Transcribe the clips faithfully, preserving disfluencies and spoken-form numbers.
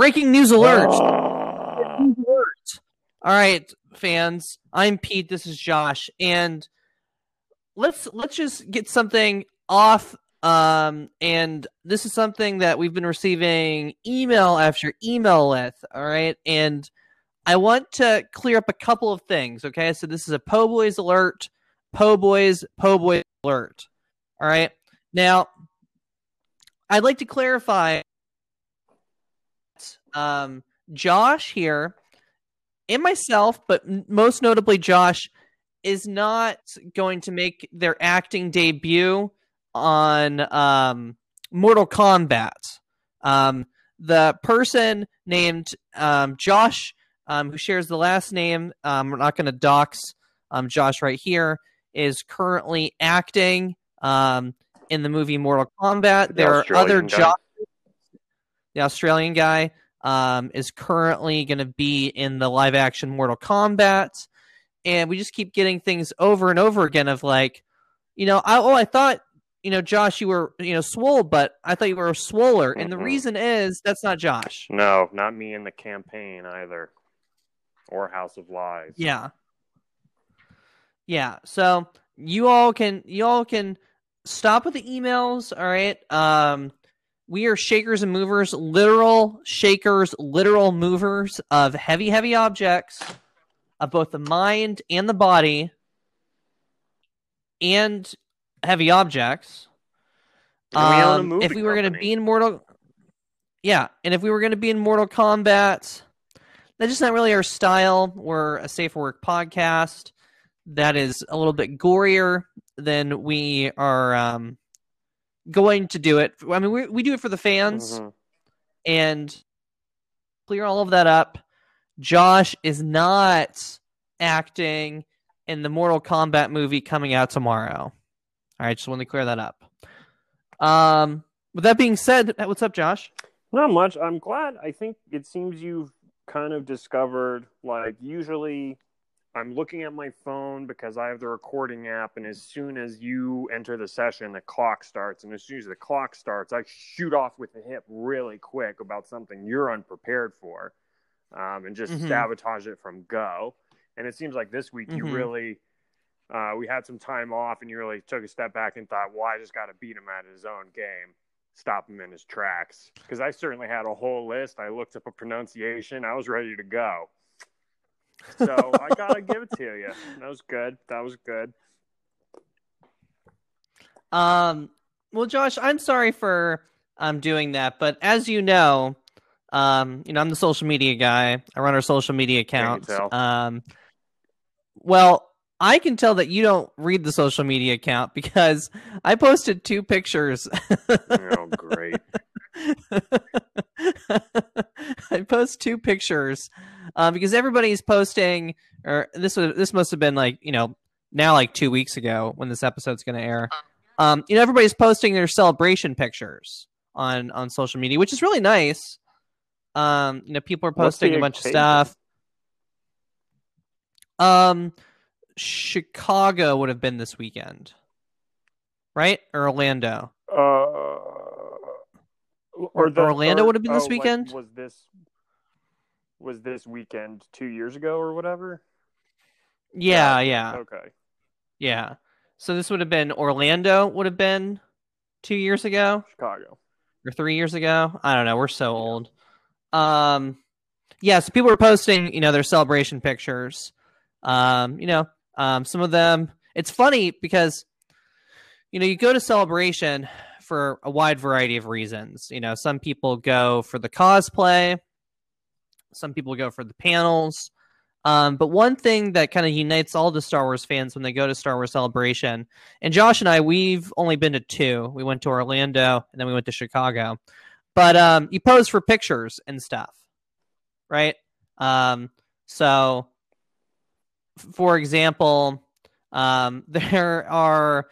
Breaking news alert. Breaking news alert. All right, fans. I'm Pete. This is Josh. And let's let's just get something off. Um, and this is something that we've been receiving email after email with. All right. And I want to clear up a couple of things. Okay. So this is a Po Boys alert, Po Boys, Po Boys alert. All right. Now, I'd like to clarify, um, Josh here and myself, but most notably Josh, is not going to make their acting debut on um, Mortal Kombat. Um, the person named um, Josh, um, who shares the last name, um, we're not going to dox um, Josh right here, is currently acting um, in the movie Mortal Kombat. The there Australian are other Josh. The Australian guy um, is currently going to be in the live-action Mortal Kombat. And we just keep getting things over and over again of like, you know, I, oh, I thought, you know, Josh, you were, you know, swole, but I thought you were a swoller. And mm-hmm. the reason is that's not Josh. No, not me in the campaign either. Or House of Lies. Yeah. Yeah. So you all can, you all can stop with the emails. All right. Um, we are shakers and movers, literal shakers, literal movers of heavy, heavy objects of both the mind and the body and heavy objects. Um, we if we were going to be in Mortal... Yeah, and if we were going to be in Mortal Kombat, that's just not really our style. We're a safe work podcast that is a little bit gorier than we are um, going to do it. I mean, we, we do it for the fans. Mm-hmm. And clear all of that up. Josh is not acting in the Mortal Kombat movie coming out tomorrow. All right, just want to clear that up. Um, with that being said, what's up, Josh? Not much. I'm glad. I think it seems you've kind of discovered, like, usually I'm looking at my phone because I have the recording app, and as soon as you enter the session, the clock starts. And as soon as the clock starts, I shoot off with the hip really quick about something you're unprepared for um, and just mm-hmm. sabotage it from go. And it seems like this week mm-hmm. you really... Uh, we had some time off, and you really took a step back and thought, well, I just got to beat him at his own game, stop him in his tracks. Because I certainly had a whole list. I looked up a pronunciation. I was ready to go. So I got to give it to you. That was good. That was good. Um, well, Josh, I'm sorry for um, doing that. But as you know, um, you know, I'm the social media guy. I run our social media accounts. Um, well... I can tell that you don't read the social media account because I posted two pictures. Oh, great. I post two pictures uh, because everybody's posting, or this was, this must have been like, you know, now like two weeks ago when this episode's going to air. Um, you know, everybody's posting their celebration pictures on, on social media, which is really nice. Um, you know, people are posting a bunch of stuff. Um, Chicago would have been this weekend, right? Or Orlando. Uh, or the, Orlando or, would have been oh, this weekend. Like, was this was this weekend two years ago or whatever? Yeah, yeah, yeah. Okay. Yeah. So this would have been Orlando. Would have been two years ago. Chicago. Or three years ago. I don't know. We're so old. Um. Yeah. So people were posting, you know, their celebration pictures. Um, you know. Um, some of them, it's funny because, you know, you go to Celebration for a wide variety of reasons. You know, some people go for the cosplay. Some people go for the panels. Um, but one thing that kind of unites all the Star Wars fans when they go to Star Wars Celebration, and Josh and I, we've only been to two. We went to Orlando and then we went to Chicago. But um, you pose for pictures and stuff, right? Um, so... For example, um, there are,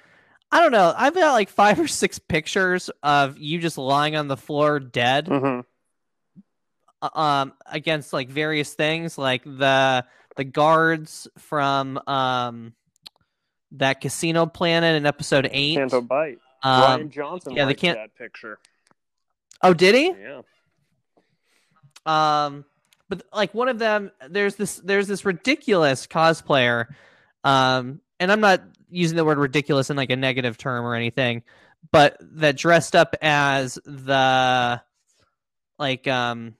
I don't know, I've got like five or six pictures of you just lying on the floor dead mm-hmm. um, against like various things, like the the guards from um, that casino planet in episode eight. Canto Bite. Um, Ryan Johnson yeah, liked they can't... that picture. Oh, did he? Yeah. Um, but like one of them, there's this there's this ridiculous cosplayer, um, and I'm not using the word ridiculous in like a negative term or anything, but that dressed up as the like um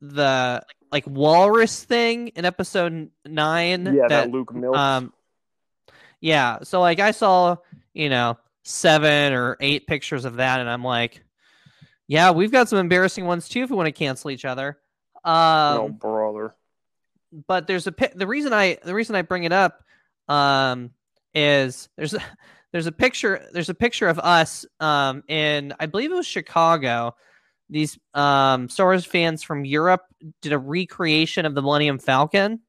the like walrus thing in episode nine. Yeah, that, that Luke Mills. Um, yeah, so like I saw, you know, seven or eight pictures of that, and I'm like, yeah, we've got some embarrassing ones too if we want to cancel each other. Um, no, brother. But there's a the reason I the reason I bring it up um, is there's a, there's a picture there's a picture of us um, in, I believe it was Chicago. These um, Star Wars fans from Europe did a recreation of the Millennium Falcon.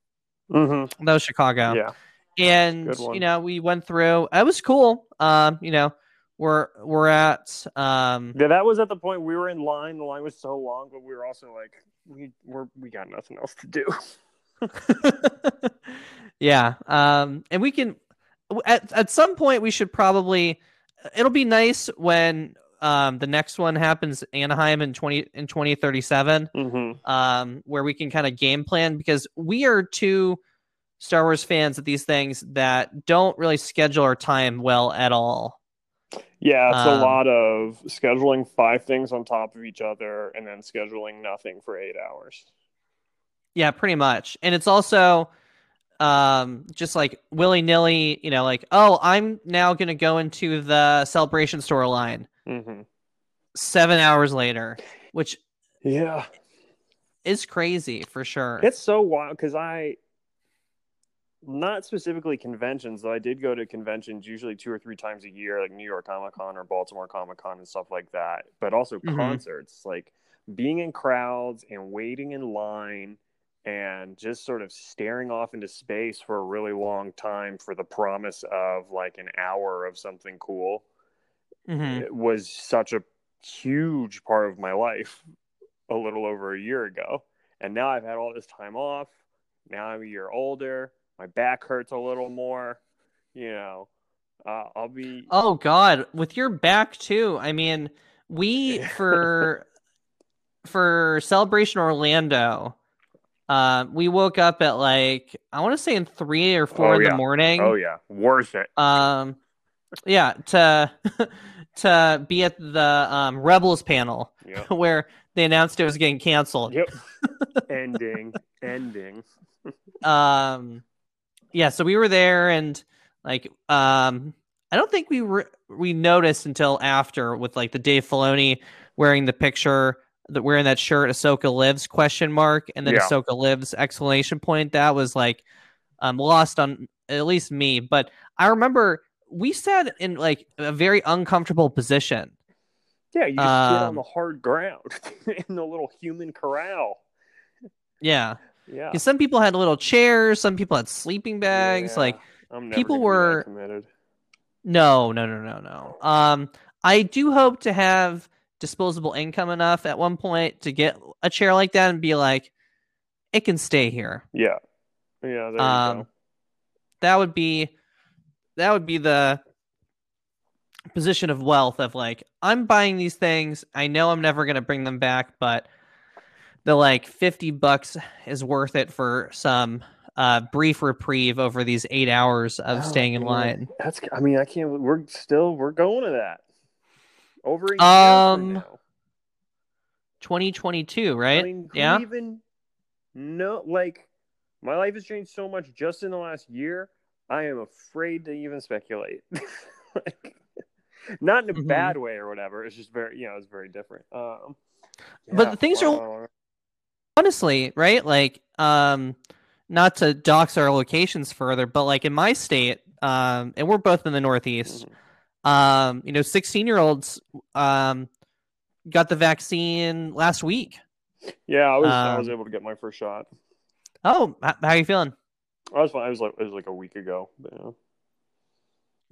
Mm-hmm. That was Chicago. Yeah. And, you know, we went through, it was cool. Um, you know, we're, we're at, um, yeah, that was at the point we were in line. The line was so long, but we were also like, we we're, we got nothing else to do. Yeah. Um, and we can, at, at some point we should probably, it'll be nice when, um, the next one happens Anaheim in twenty, in twenty thirty-seven, mm-hmm. um, where we can kind of game plan, because we are too, Star Wars fans at these things that don't really schedule our time well at all. Yeah, it's um, a lot of scheduling five things on top of each other and then scheduling nothing for eight hours. Yeah, pretty much. And it's also um, just like willy-nilly, you know, like, oh, I'm now going to go into the Celebration store line mm-hmm. seven hours later, which yeah, is crazy for sure. It's so wild because I... Not specifically conventions, though I did go to conventions usually two or three times a year, like New York Comic-Con or Baltimore Comic-Con and stuff like that, but also mm-hmm. concerts, like being in crowds and waiting in line and just sort of staring off into space for a really long time for the promise of like an hour of something cool. Mm-hmm. It was such a huge part of my life a little over a year ago. And now I've had all this time off. Now I'm a year older. My back hurts a little more, you know, uh, I'll be... Oh, God, with your back, too. I mean, we, for for Celebration Orlando, uh, we woke up at, like, I want to say in three or four oh, in yeah. the morning. Oh, yeah. Worth it. Um, yeah, to, to be at the um, Rebels panel yep. where they announced it was getting canceled. Yep. Ending. Ending. Um... Yeah, so we were there, and like, um, I don't think we re- we noticed until after with like the Dave Filoni wearing the picture that wearing that shirt Ahsoka lives question mark, and then yeah. Ahsoka lives exclamation point. That was like um, lost on at least me, but I remember we sat in like a very uncomfortable position. Yeah, you just um, sit on the hard ground in the little human corral. Yeah. Yeah, because some people had little chairs, some people had sleeping bags. Yeah, like I'm never people were. Committed. No, no, no, no, no. Um, I do hope to have disposable income enough at one point to get a chair like that and be like, it can stay here. Yeah, yeah. There um, you go. That would be, that would be the position of wealth of like, I'm buying these things. I know I'm never gonna bring them back, but. The like fifty bucks is worth it for some uh, brief reprieve over these eight hours of oh, staying in man. line. That's, I mean, I can't, we're still, we're going to that. Over a year um, now. twenty twenty-two, right? I mean, yeah. Even, no, like, my life has changed so much just in the last year. I am afraid to even speculate. Like, not in a mm-hmm. bad way or whatever. It's just very, you know, it's very different. Um, yeah, but the things wow. are, honestly, right? Like, um, not to dox our locations further, but like in my state, um, and we're both in the Northeast, mm-hmm. um, you know, sixteen year olds, um, got the vaccine last week. Yeah. I was, um, I was able to get my first shot. Oh, how, how are you feeling? I was fine. I was like, it was like a week ago. Yeah.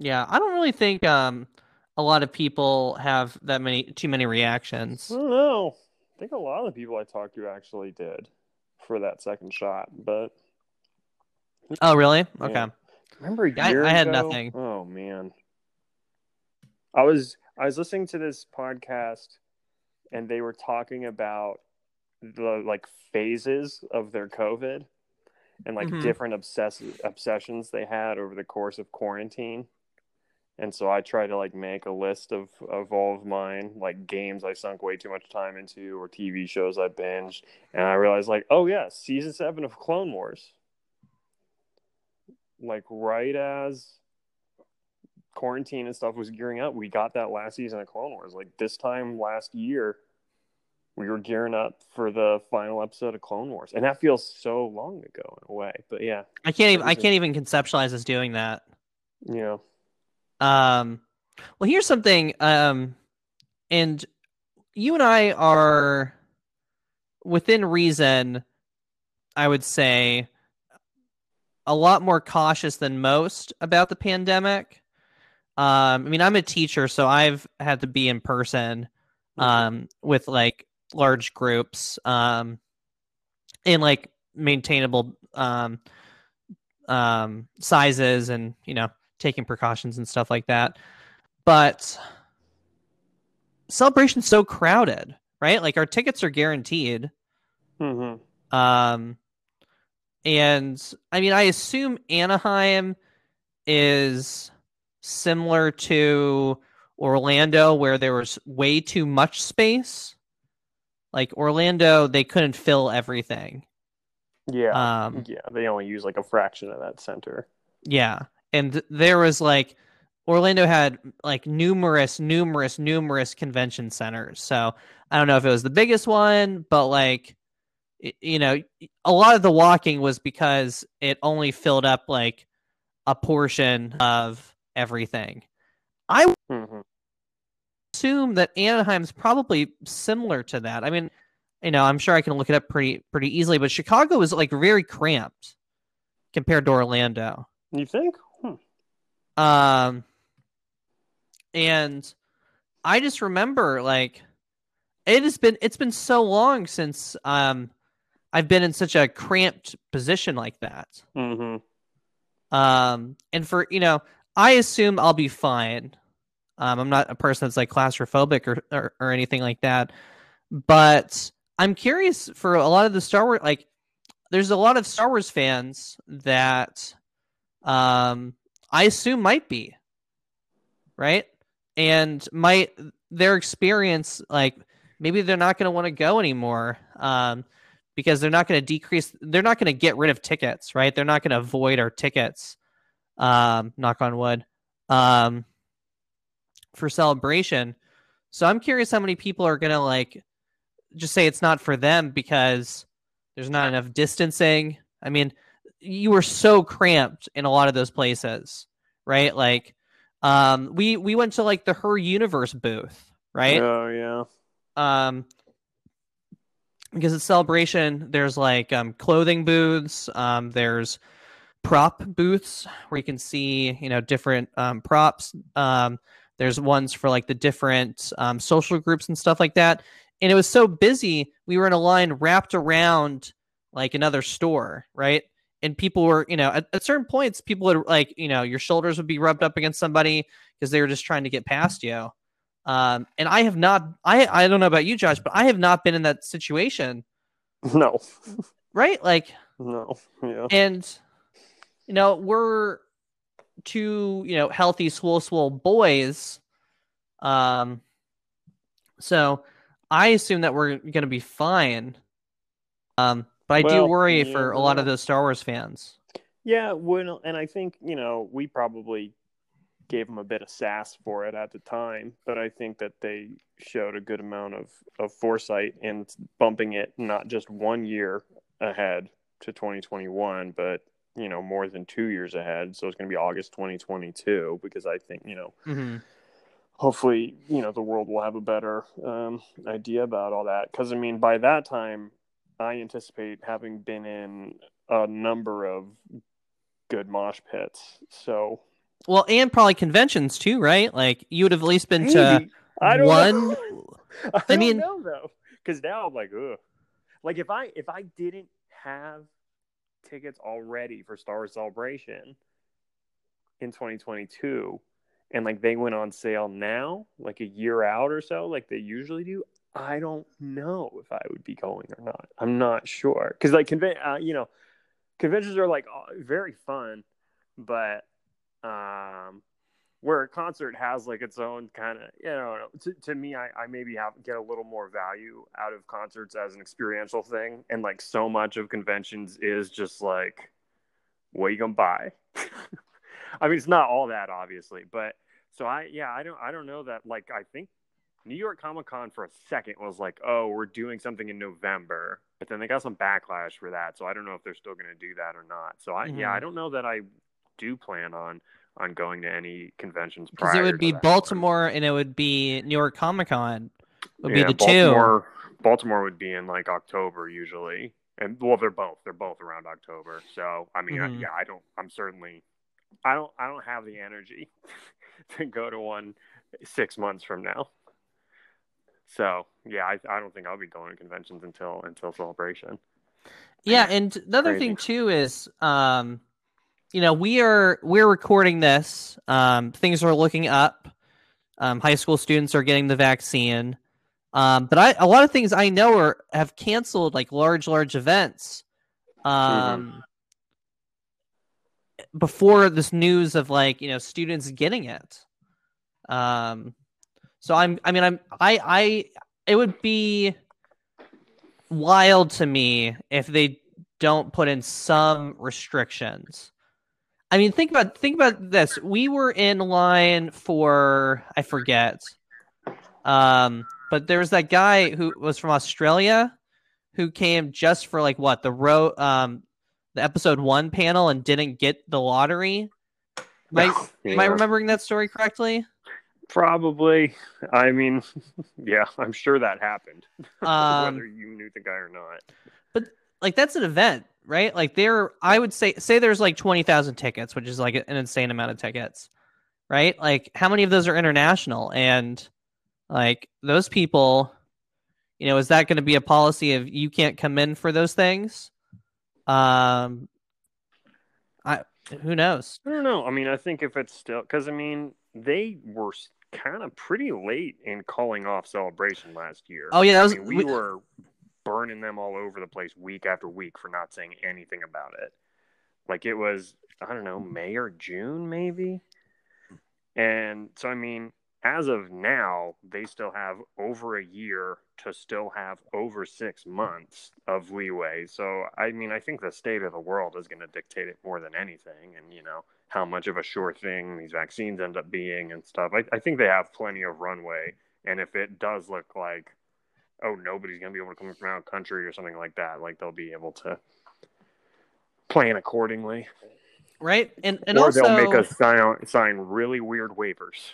Yeah. I don't really think, um, a lot of people have that many, too many reactions. I don't know. I think a lot of the people I talked to actually did for that second shot, but. Oh, really? Okay. Yeah. Remember a year I, I had ago? Nothing. Oh man. I was, I was listening to this podcast and they were talking about the like phases of their COVID and like mm-hmm. different obsess- obsessions they had over the course of quarantine. And so I try to like make a list of, of all of mine, like games I sunk way too much time into or T V shows I binged. And I realized like, oh yeah, season seven of Clone Wars. Like right as quarantine and stuff was gearing up, we got that last season of Clone Wars. Like this time last year, we were gearing up for the final episode of Clone Wars. And that feels so long ago in a way, but yeah. I can't even, I can't even conceptualize us doing that. Yeah. You know. Um, well, here's something, um, and you and I are, within reason, I would say, a lot more cautious than most about the pandemic. Um, I mean, I'm a teacher, so I've had to be in person, um, with, like, large groups, um, in, like, maintainable, um, um, sizes and, you know, taking precautions and stuff like that. But Celebration's so crowded, right? Like our tickets are guaranteed. Mm-hmm. Um, and I mean, I assume Anaheim is similar to Orlando where there was way too much space. Like Orlando, they couldn't fill everything. Yeah. Um, yeah. They only use like a fraction of that center. Yeah. And there was like Orlando had like numerous, numerous, numerous convention centers. So I don't know if it was the biggest one, but like, you know, a lot of the walking was because it only filled up like a portion of everything. I would mm-hmm. assume that Anaheim's probably similar to that. I mean, you know, I'm sure I can look it up pretty, pretty easily, but Chicago was like very cramped compared to Orlando. You think? Um, and I just remember like it has been, it's been so long since, um, I've been in such a cramped position like that. Mm-hmm. Um, and for, you know, I assume I'll be fine. Um, I'm not a person that's like claustrophobic or, or, or anything like that, but I'm curious for a lot of the Star Wars, like there's a lot of Star Wars fans that, um, I assume might be right. And might their experience, like maybe they're not going to want to go anymore um, because they're not going to decrease. They're not going to get rid of tickets, right? They're not going to void our tickets. Um, knock on wood um, for Celebration. So I'm curious how many people are going to like just say it's not for them because there's not enough distancing. I mean, you were so cramped in a lot of those places, right? Like, um, we, we went to like the Her Universe booth, right? Oh yeah. Um, because it's Celebration, there's like, um, clothing booths. Um, there's prop booths where you can see, you know, different, um, props. Um, there's ones for like the different, um, social groups and stuff like that. And it was so busy. We were in a line wrapped around like another store, right? And people were, you know, at, at certain points, people would like, you know, your shoulders would be rubbed up against somebody because they were just trying to get past you. Um, and I have not, I, I don't know about you, Josh, but I have not been in that situation. No. Right? Like, no. Yeah. And, you know, we're two, you know, healthy, swole, swole boys. Um, so I assume that we're going to be fine. Um, But I well, do worry yeah, for a lot of those Star Wars fans. Yeah, well, and I think, you know, we probably gave them a bit of sass for it at the time, but I think that they showed a good amount of, of foresight in bumping it not just one year ahead to twenty twenty-one, but, you know, more than two years ahead. So it's going to be August twenty twenty-two because I think, you know, mm-hmm. hopefully, you know, the world will have a better um, idea about all that. Because, I mean, by that time, I anticipate having been in a number of good mosh pits. So, well, and probably conventions too, right? Like you would have at least been maybe. to I don't one. Know. I, I don't mean, know though, because now I'm like, ugh. Like if I if I didn't have tickets already for Star Wars Celebration in twenty twenty-two, and like they went on sale now, like a year out or so, like they usually do, I don't know if I would be going or not. I'm not sure. Because, like, conven- uh, you know, conventions are, like, very fun, but um, where a concert has, like, its own kind of, you know, to, to me, I, I maybe have, get a little more value out of concerts as an experiential thing. And, like, so much of conventions is just, like, what are you going to buy? I mean, it's not all that, obviously. But, so, I yeah, I don't, I don't know that, like, I think New York Comic-Con for a second was like, oh, we're doing something in November. But then they got some backlash for that. So I don't know if they're still going to do that or not. So, I, mm-hmm. yeah, I don't know that I do plan on on going to any conventions prior to that. Because it would be Baltimore and it would be New York Comic-Con. Would yeah, be the Baltimore, two. Baltimore would be in, like, October usually. And, well, they're both. They're both around October. So, I mean, mm-hmm. I, yeah, I don't – I'm certainly – I don't I don't have the energy to go to one six months from now. So, yeah, I, I don't think I'll be going to conventions until until Celebration. Yeah, and the other Crazy. thing, too, is, um, you know, we are, we're recording this. Um, things are looking up. Um, high school students are getting the vaccine. Um, but I, a lot of things I know are have canceled, like, large, large events um, mm-hmm. before this news of, like, you know, students getting it. Um So I'm. I mean, I'm. I. I. It would be wild to me if they don't put in some restrictions. I mean, think about think about this. We were in line for I forget, um, but there was that guy who was from Australia who came just for like what the row um the episode one panel and didn't get the lottery. Am I, yeah. am I remembering that story correctly? Probably. I mean, yeah, I'm sure that happened, um, whether you knew the guy or not. But, like, that's an event, right? Like, there, I would say, say there's, like, twenty thousand tickets, which is, like, an insane amount of tickets, right? Like, how many of those are international? And, like, those people, you know, is that going to be a policy of you can't come in for those things? Um, I who knows? I don't know. I mean, I think if it's still, because, I mean, they were kind of pretty late in calling off Celebration last year. Oh yeah, that was, I mean, we, we were burning them all over the place week after week for not saying anything about it. Like it was, I don't know, May or June maybe. And so I mean, as of now, they still have over a year to still have over six months of leeway. So I mean, I think the state of the world is going to dictate it more than anything, and you know, how much of a sure thing these vaccines end up being and stuff. I, I think they have plenty of runway. And if it does look like, oh, nobody's going to be able to come from out of country or something like that, like they'll be able to plan accordingly. Right. And, and or also they'll make us sign, sign really weird waivers.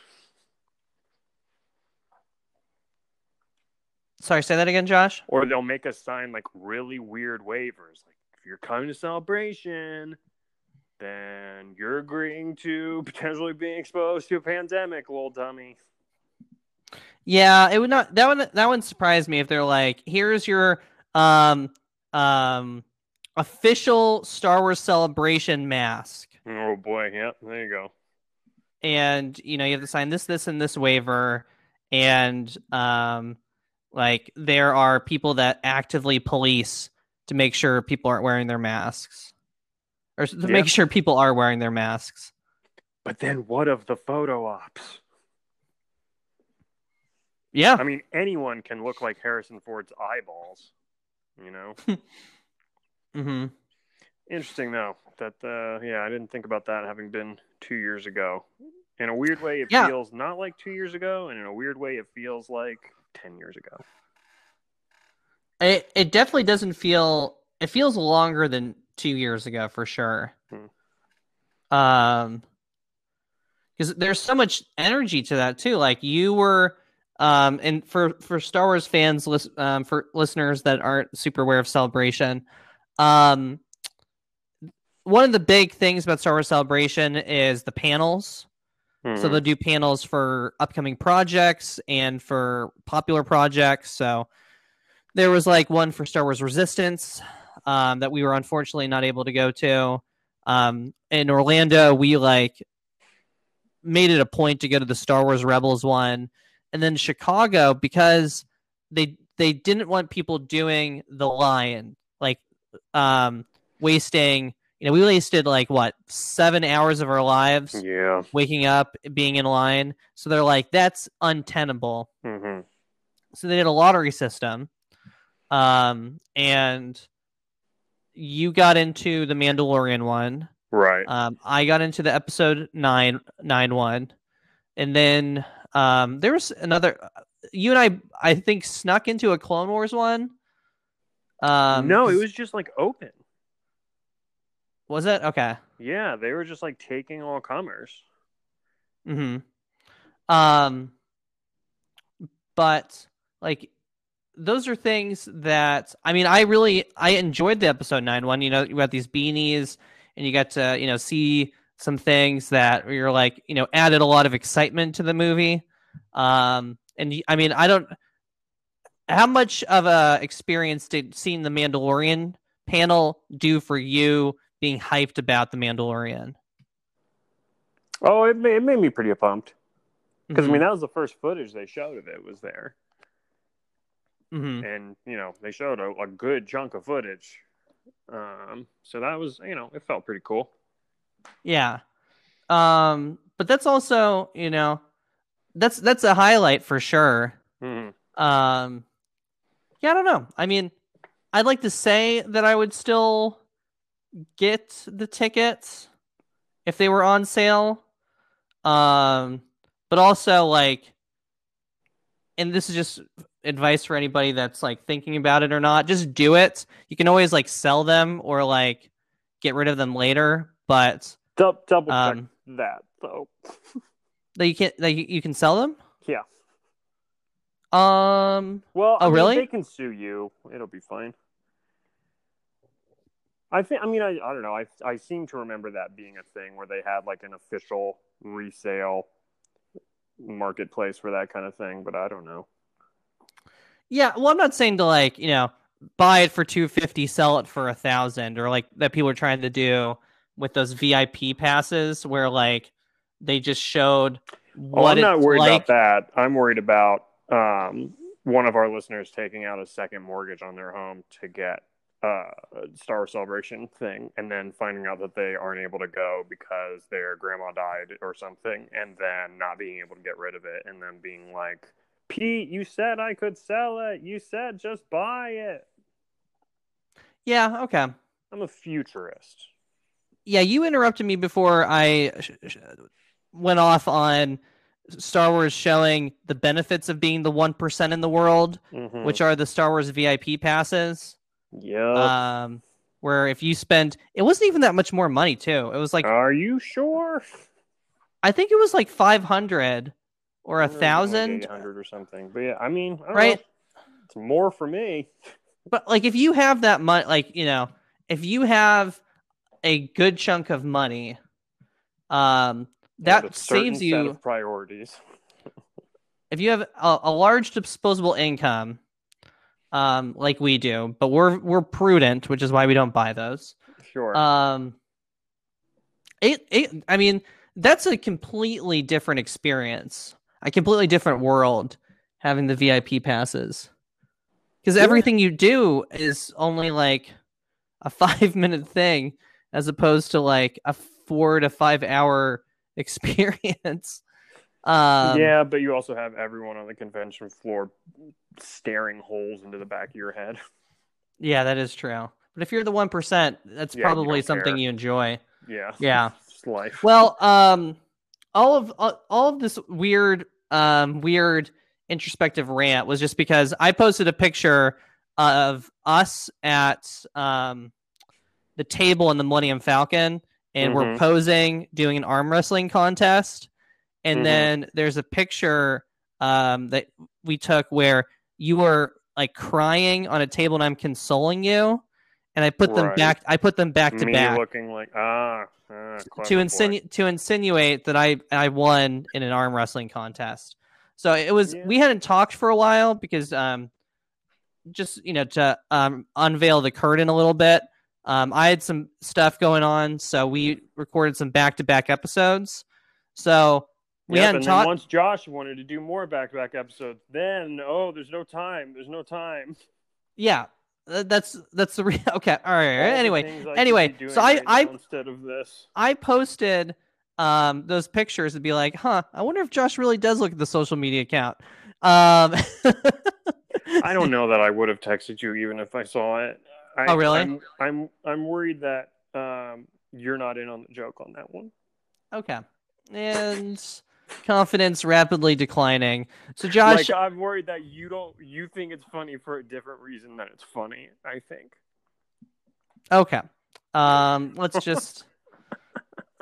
Sorry, say that again, Josh. Or they'll make us sign like really weird waivers. Like if you're coming to Celebration, then you're agreeing to potentially being exposed to a pandemic, little dummy. Yeah, it would not. That one, that one surprised me. If they're like, "Here's your um um official Star Wars Celebration mask." Oh boy, yeah, there you go. And you know, you have to sign this, this, and this waiver, and um, like there are people that actively police to make sure people aren't wearing their masks. Or to yeah. make sure people are wearing their masks. But then what of the photo ops? Yeah. I mean, anyone can look like Harrison Ford's eyeballs, you know? mm-hmm. Interesting, though, that, uh, yeah, I didn't think about that having been two years ago. In a weird way, it yeah. feels not like two years ago, and in a weird way, it feels like ten years ago. It, it definitely doesn't feel... It feels longer than... two years ago for sure. Hmm. Um, because there's so much energy to that too. Like you were, um, and for, for Star Wars fans, list, um, for listeners that aren't super aware of Celebration, um, one of the big things about Star Wars Celebration is the panels. Hmm. So they'll do panels for upcoming projects and for popular projects. So there was like one for Star Wars Resistance, Um, that we were unfortunately not able to go to. Um, in Orlando, we like made it a point to go to the Star Wars Rebels one. And then Chicago, because they they didn't want people doing the line, like um, wasting. You know, we wasted like what seven hours of our lives, yeah, waking up, being in line. So they're like, that's untenable. Mm-hmm. So they did a lottery system, um, and you got into the Mandalorian one, right? Um, I got into the episode nine nine one, and then um, there was another. You and I, I think, snuck into a Clone Wars one. Um, no, it was just like open. Was it? Okay. Yeah, they were just like taking all comers. Mm-hmm. Um, but like those are things that, I mean, I really, I enjoyed the episode nine one. You know, you got these beanies and you got to, you know, see some things that you're like, you know, added a lot of excitement to the movie. Um, and I mean, I don't, how much of a experience did seeing the Mandalorian panel do for you? Being hyped about the Mandalorian. Oh, it made, it made me pretty pumped because mm-hmm. I mean that was the first footage they showed of it was there, mm-hmm. and you know they showed a, a good chunk of footage, um, so that was you know it felt pretty cool. Yeah, um, but that's also you know that's that's a highlight for sure. Mm-hmm. Um, yeah, I don't know. I mean, I'd like to say that I would still. Get the tickets if they were on sale, um but also like, and this is just advice for anybody that's like thinking about it or not, just do it. You can always like sell them or like get rid of them later, but double, double um, check that though. That you can't that you can sell them. Yeah. Um well, oh I mean, really they can sue you, it'll be fine. I think. I mean, I, I don't know. I I seem to remember that being a thing where they had like an official resale marketplace for that kind of thing, but I don't know. Yeah, well, I'm not saying to like you know buy it for two fifty, sell it for a thousand, or like that people are trying to do with those V I P passes where like they just showed. What oh, I'm not worried like. about that. I'm worried about um, one of our listeners taking out a second mortgage on their home to get. Uh, Star Wars Celebration thing, and then finding out that they aren't able to go because their grandma died or something, and then not being able to get rid of it, and then being like, Pete, you said I could sell it. You said just buy it. Yeah, okay. I'm a futurist. Yeah, you interrupted me before I sh- sh- went off on Star Wars showing the benefits of being the one percent in the world, mm-hmm. which are the Star Wars V I P passes. Yeah. Um, where if you spend, it wasn't even that much more money too. It was like, are you sure? I think it was like five hundred or a thousand, eight hundred or something. But yeah, I mean, I don't right? know. It's more for me. But like, if you have that much, like you know, if you have a good chunk of money, um, that yeah, saves you. Set of priorities. If you have a, a large disposable income. Um, like we do, but we're we're prudent, which is why we don't buy those. Sure. Um, it, it I mean, that's a completely different experience, a completely different world, having the V I P passes, because yeah. everything you do is only like a five minute thing, as opposed to like a four to five hour experience. Um, yeah, but you also have everyone on the convention floor staring holes into the back of your head. Yeah, that is true. But if you're the one percent, that's yeah, probably you something care. You enjoy. Yeah. Yeah. It's life. Well, um, all of all, all of this weird, um, weird introspective rant was just because I posted a picture of us at um, the table in the Millennium Falcon, and mm-hmm. we're posing, doing an arm wrestling contest. And mm-hmm. then there's a picture um, that we took where you were like crying on a table, and I'm consoling you. And I put right. them back. I put them back to Me back, looking like ah, ah to insinu- to insinuate that I I won in an arm wrestling contest. So it was yeah. we hadn't talked for a while because um, just you know to um, unveil the curtain a little bit. Um, I had some stuff going on, so we recorded some back to back episodes. So. We yep, and then once Josh wanted to do more back-to-back episodes, then, oh, there's no time. There's no time. Yeah, that's that's the real. Okay, all right. All anyway, anyway, so I, right I instead of this, I posted um, those pictures and be like, huh, I wonder if Josh really does look at the social media account. Um, I don't know that I would have texted you even if I saw it. I, oh, really? I'm I'm, I'm worried that um, you're not in on the joke on that one. Okay, and. Confidence rapidly declining. So Josh, like, I'm worried that you don't you think it's funny for a different reason than it's funny, I think. Okay. Um let's just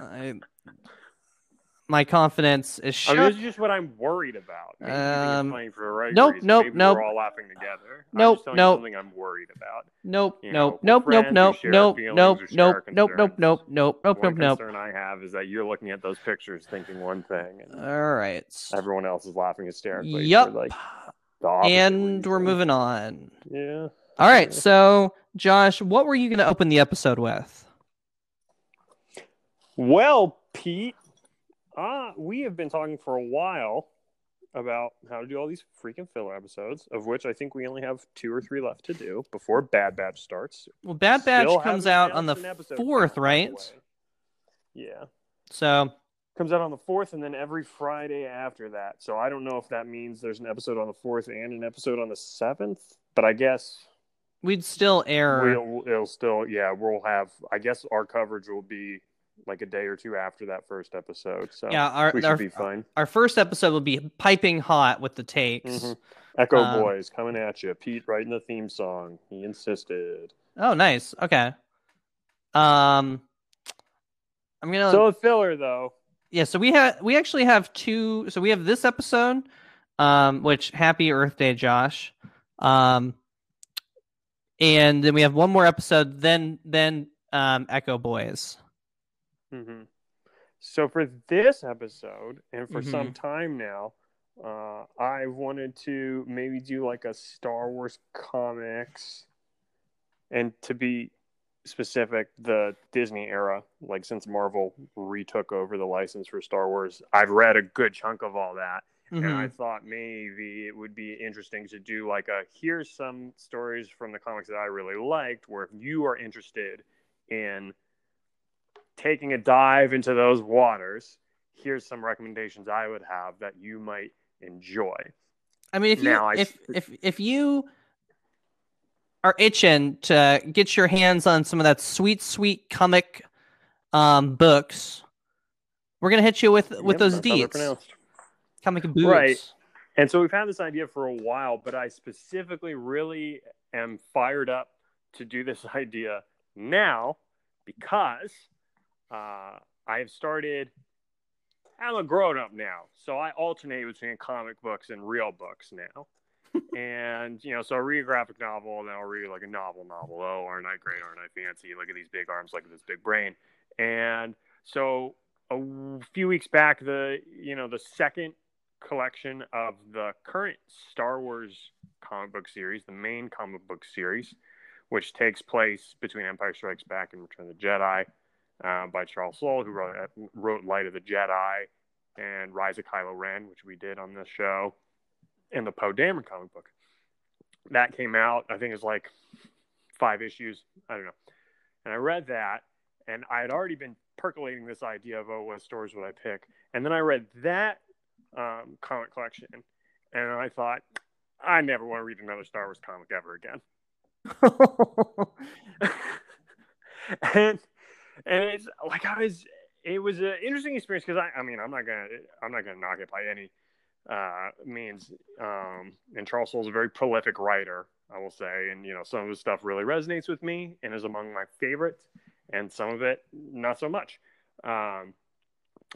I, my confidence is shook. I mean, this is just what I'm worried about. Maybe um, it's funny for the right nope, reason. Nope, Maybe nope. We're all laughing together. Nope, I'm nope. Something I'm worried about. Nope, you know, nope, nope, nope, nope, nope, nope, nope, nope, nope, nope, nope, nope, nope. The concern I have is that you're looking at those pictures, thinking one thing, and all right, everyone else is laughing hysterically. Yep. Like, and we're moving on. Yeah. All right. So, Josh, what were you going to open the episode with? Well, Pete. Ah, uh, we have been talking for a while about how to do all these freaking filler episodes, of which I think we only have two or three left to do before Bad Batch starts. Well, Bad Batch Still comes out on the fourth, right? Yeah. So comes out on the fourth, and then every Friday after that. So I don't know if that means there's an episode on the fourth and an episode on the seventh, but I guess. We'd still air. We'll, it'll still, yeah, we'll have, I guess our coverage will be like a day or two after that first episode. So yeah, our, we should our, be fine. Our first episode will be piping hot with the takes. Mm-hmm. Echo um, Boys coming at you. Pete writing the theme song. He insisted. Oh, nice. Okay. Um, I'm gonna. So a filler though. Yeah. So we have we actually have two. So we have this episode, um, which Happy Earth Day, Josh. Um, and then we have one more episode. Then then um, Echo Boys. Mm-hmm. So for this episode, and for mm-hmm. some time now, uh, I wanted to maybe do like a Star Wars comics, and to be specific, the Disney era, like since Marvel retook over the license for Star Wars, I've read a good chunk of all that, mm-hmm. and I thought maybe it would be interesting to do like a, here's some stories from the comics that I really liked, where if you are interested in taking a dive into those waters, here's some recommendations I would have that you might enjoy. I mean, if you now, if, I... if if you are itching to get your hands on some of that sweet, sweet comic um, books, we're gonna hit you with with yep, those deets, comic books, right? And so we've had this idea for a while, but I specifically really am fired up to do this idea now because. Uh, I have started, I'm a grown-up now, so I alternate between comic books and real books now. And, you know, so I'll read a graphic novel, and then I'll read, like, a novel novel. Oh, aren't I great? Aren't I fancy? Look at these big arms, look at this big brain. And so a few weeks back, the, you know, the second collection of the current Star Wars comic book series, the main comic book series, which takes place between Empire Strikes Back and Return of the Jedi, Uh, by Charles Soule, who wrote, wrote Light of the Jedi and Rise of Kylo Ren, which we did on this show, and the Poe Dameron comic book. That came out, I think it's like five issues, I don't know. And I read that, and I had already been percolating this idea of, oh, what stories would I pick? And then I read that um, comic collection, and I thought, I never want to read another Star Wars comic ever again. and... And it's like I was, it was an interesting experience because I, I mean, I'm not gonna, I'm not gonna knock it by any uh, means. Um, and Charles Soule's a very prolific writer, I will say, and you know, some of his stuff really resonates with me and is among my favorites, and some of it not so much. Um,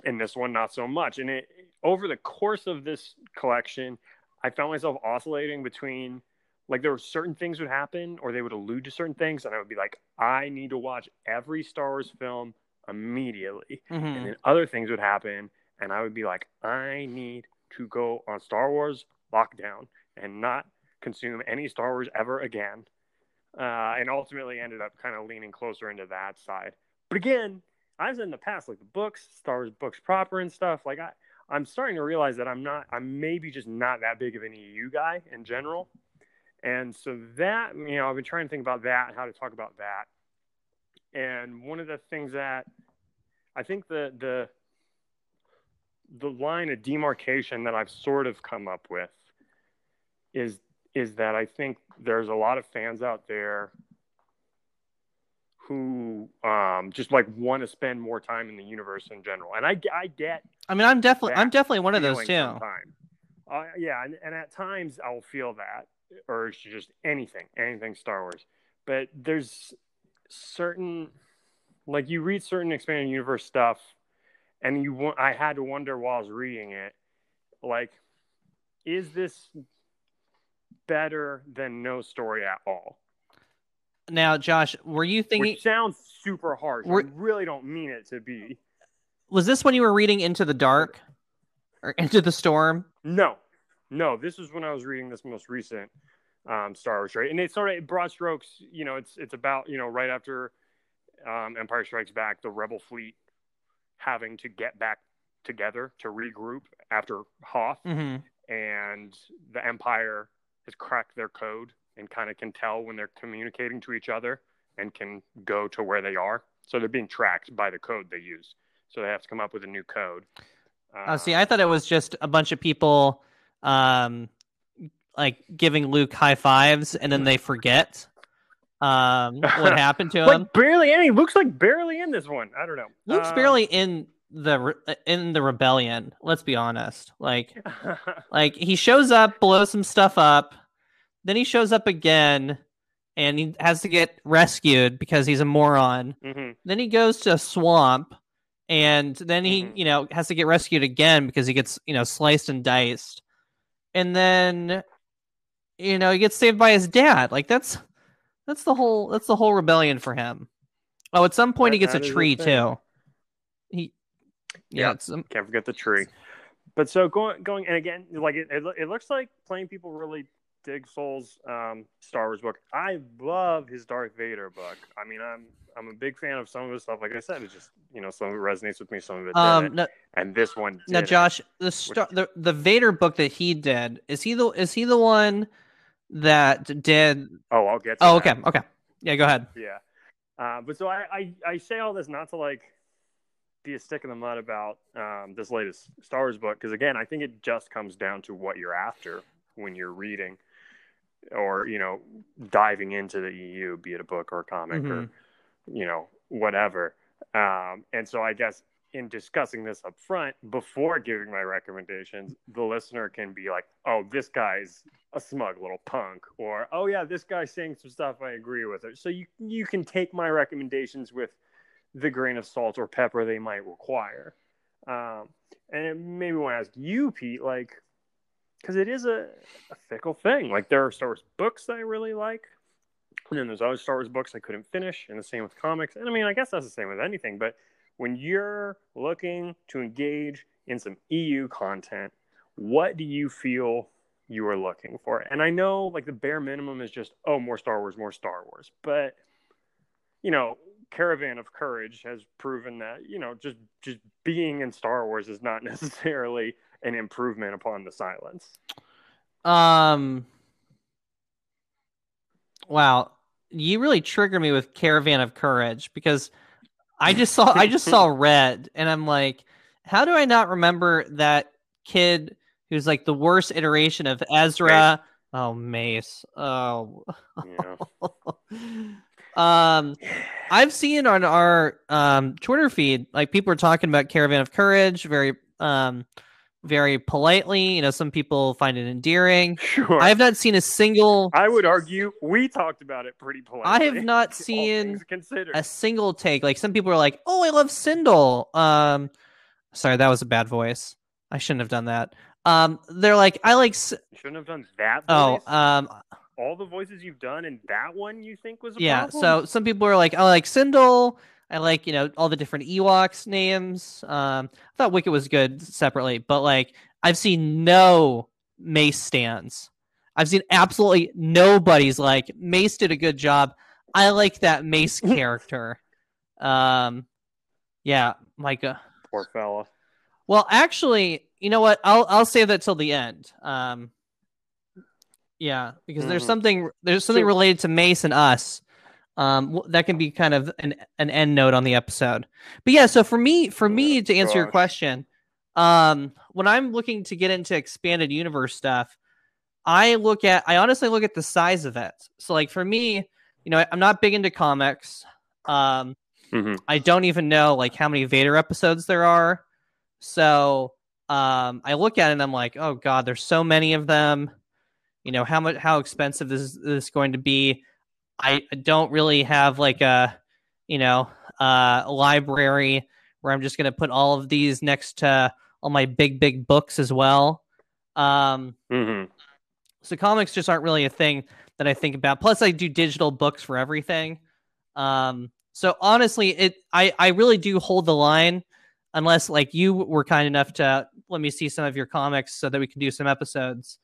and this one, not so much. And it over the course of this collection, I found myself oscillating between. Like there were certain things would happen or they would allude to certain things. And I would be like, I need to watch every Star Wars film immediately. Mm-hmm. And then other things would happen. And I would be like, I need to go on Star Wars lockdown and not consume any Star Wars ever again. Uh, and ultimately ended up kind of leaning closer into that side. But again, I was in the past, like the books, Star Wars books proper and stuff. Like I, I'm starting to realize that I'm not, I'm maybe just not that big of an E U guy in general. And so that, you know, I've been trying to think about that, how to talk about that. And one of the things that I think the, the, the line of demarcation that I've sort of come up with is, is that I think there's a lot of fans out there who um, just like want to spend more time in the universe in general. And I, I get, I mean, I'm definitely, I'm definitely one of those too. Uh, yeah. And, and at times I'll feel that urge to just anything, anything Star Wars, but there's certain, like you read certain expanded universe stuff and you want, I had to wonder while I was reading it, like, is this better than no story at all? Now, Josh, were you thinking... Which sounds super harsh. Were... I really don't mean it to be. Was this when you were reading Into the Dark? Or Into the Storm? No. No, this was when I was reading this most recent um, Star Wars, right? And it's sort of broad strokes, you know, it's it's about, you know, right after um, Empire Strikes Back, the Rebel fleet having to get back together to regroup after Hoth. Mm-hmm. And the Empire has cracked their code and kind of can tell when they're communicating to each other and can go to where they are. So they're being tracked by the code they use. So they have to come up with a new code. Uh, uh, see, I thought it was just a bunch of people um, like giving Luke high fives and then they forget um, what happened to him. Like barely any. Luke's like barely in this one. I don't know. Luke's um, barely in the re- in the rebellion. Let's be honest. Like, like he shows up, blows some stuff up. Then he shows up again, and he has to get rescued because he's a moron. Mm-hmm. Then he goes to a swamp, and then he, mm-hmm. you know, has to get rescued again because he gets, you know, sliced and diced. And then, you know, he gets saved by his dad. Like that's that's the whole that's the whole rebellion for him. Oh, at some point that, he gets a tree too. He, yeah, yeah it's, um, can't forget the tree. But so going going and again, like it it, it looks like plain people really dig Soule's um, Star Wars book. I love his Darth Vader book. I mean, I'm I'm a big fan of some of his stuff. Like I said, it's just, you know, some of it resonates with me, some of it um, didn't. No, and this one did. Now, Josh, the, star, which... the the Vader book that he did, is he the is he the one that did? Oh, I'll get to oh, that. okay, okay, yeah, go ahead. Yeah, uh, but so I, I I say all this not to like be a stick in the mud about um, this latest Star Wars book, because again, I think it just comes down to what you're after when you're reading. Or, you know, diving into the E U, be it a book or a comic, mm-hmm. or, you know, whatever. Um, and so I guess in discussing this up front, before giving my recommendations, the listener can be like, oh, this guy's a smug little punk. Or, oh, yeah, this guy's saying some stuff I agree with. So you, you can take my recommendations with the grain of salt or pepper they might require. Um, and it made me want to ask you, Pete, like, because it is a, a fickle thing. Like, there are Star Wars books that I really like, and then there's other Star Wars books I couldn't finish, and the same with comics. And, I mean, I guess that's the same with anything, but when you're looking to engage in some E U content, what do you feel you are looking for? And I know, like, the bare minimum is just, oh, more Star Wars, more Star Wars. But, you know, Caravan of Courage has proven that, you know, just just being in Star Wars is not necessarily an improvement upon the silence. Um. Wow, you really trigger me with Caravan of Courage, because I just saw I just saw Red, and I'm like, how do I not remember that kid who's like the worst iteration of Ezra? Mace. Oh, Mace. Oh. Yeah. Um, I've seen on our um Twitter feed, like, people are talking about Caravan of Courage very um. very politely. You know, some people find it endearing. Sure. I have not seen a single... I would argue we talked about it pretty politely. I have not seen a single take. Like, some people are like, oh, I love Sindel. Um, sorry, that was a bad voice. I shouldn't have done that. Um, they're like, I like... S- you shouldn't have done that voice? Oh, um... All the voices you've done, and that one you think was a yeah, problem? Yeah, so some people are like, I like Sindel. I like, you know, all the different Ewoks names. Um, I thought Wicket was good separately, but, like, I've seen no Mace stands. I've seen absolutely nobody's like, Mace did a good job. I like that Mace character. um, yeah, Micah. Poor fella. Well, actually, you know what? I'll I'll save that till the end. Um, yeah, because mm-hmm. there's something there's something related to Mace and us. Um, that can be kind of an an end note on the episode. But yeah, so for me, for me to answer your question, um, when I'm looking to get into expanded universe stuff, I look at I honestly look at the size of it. So like for me, you know, I'm not big into comics. Um, mm-hmm. I don't even know like how many Vader episodes there are. So um, I look at it and I'm like, oh god, there's so many of them. You know, how much how expensive is this going to be? I don't really have like a, you know, uh, a library where I'm just going to put all of these next to all my big, big books as well. Um, mm-hmm. So comics just aren't really a thing that I think about. Plus, I do digital books for everything. Um, so honestly, it I, I really do hold the line unless like you were kind enough to let me see some of your comics so that we can do some episodes.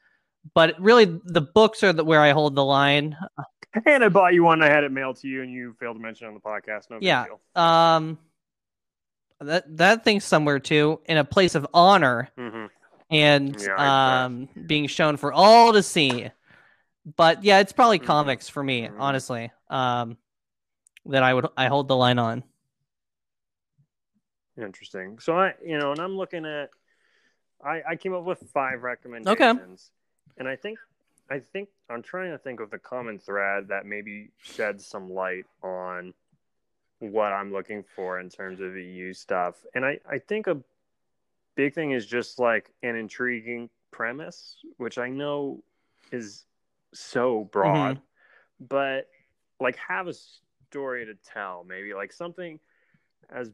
But really, the books are the, where I hold the line. And I bought you one. I had it mailed to you, and you failed to mention it on the podcast. No big yeah, deal. Um, that that thing's somewhere too, in a place of honor, mm-hmm. and yeah, um, being shown for all to see. But yeah, it's probably mm-hmm. comics for me, mm-hmm. honestly. Um, that I would I hold the line on. Interesting. So I, you know, and I'm looking at, I I came up with five recommendations. Okay. And I think, I think I'm trying to think of the common thread that maybe sheds some light on what I'm looking for in terms of E U stuff. And I, I think a big thing is just like an intriguing premise, which I know is so broad, mm-hmm. but like have a story to tell, maybe like something as,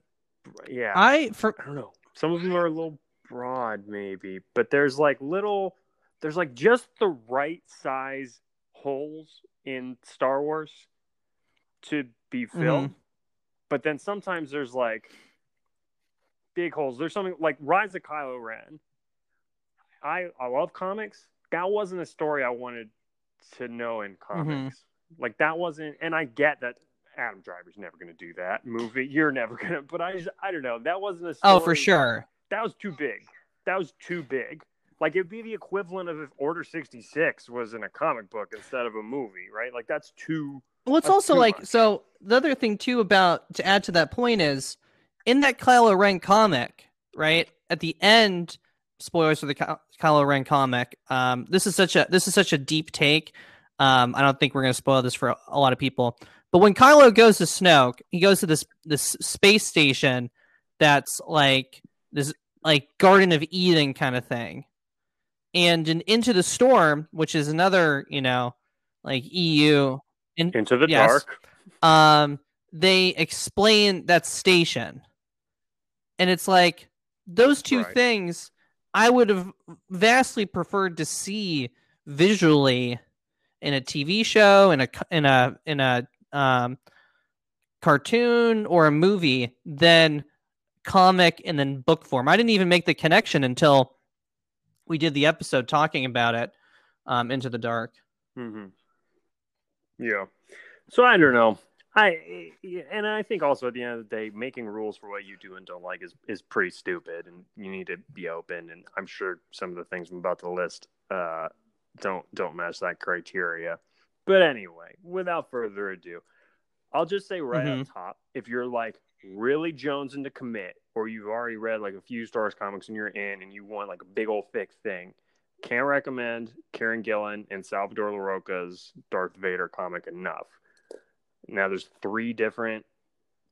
yeah, I, for... I don't know. Some of them are a little broad maybe, but there's like little... There's like just the right size holes in Star Wars to be filled. Mm-hmm. But then sometimes there's like big holes. There's something like Rise of Kylo Ren. I, I love comics. That wasn't a story I wanted to know in comics. Mm-hmm. Like that wasn't, and I get that Adam Driver's never going to do that movie. You're never going to, but I just, I don't know. That wasn't a story. Oh, for sure. That was too big. That was too big. Like, it'd be the equivalent of if Order sixty-six was in a comic book instead of a movie, right? Like, that's too... Well, it's also like... Much. So, the other thing, too, about... To add to that point is, in that Kylo Ren comic, right? At the end... Spoilers for the Ky- Kylo Ren comic. Um, this is such a this is such a deep take. Um, I don't think we're going to spoil this for a, a lot of people. But when Kylo goes to Snoke, he goes to this this space station that's like... This, like, Garden of Eden kind of thing. And in Into the Storm, which is another, you know, like E U in, Into the yes, Dark, um, they explain that station, and it's like those two right. things I would have vastly preferred to see visually in a T V show, in a in a in a um, cartoon or a movie, than comic and then book form. I didn't even make the connection until we did the episode talking about it, um, Into the Dark. Mm-hmm. Yeah. So I don't know. I and I think also at the end of the day, making rules for what you do and don't like is, is pretty stupid, and you need to be open. And I'm sure some of the things I'm about to list uh, don't don't match that criteria. But anyway, without further ado, I'll just say right mm-hmm. on top, if you're like really jonesing to commit, or you've already read like a few Star Wars comics and you're in and you want like a big old thick thing, can't recommend Kieran Gillen and Salvador Larocca's Darth Vader comic enough. Now there's three different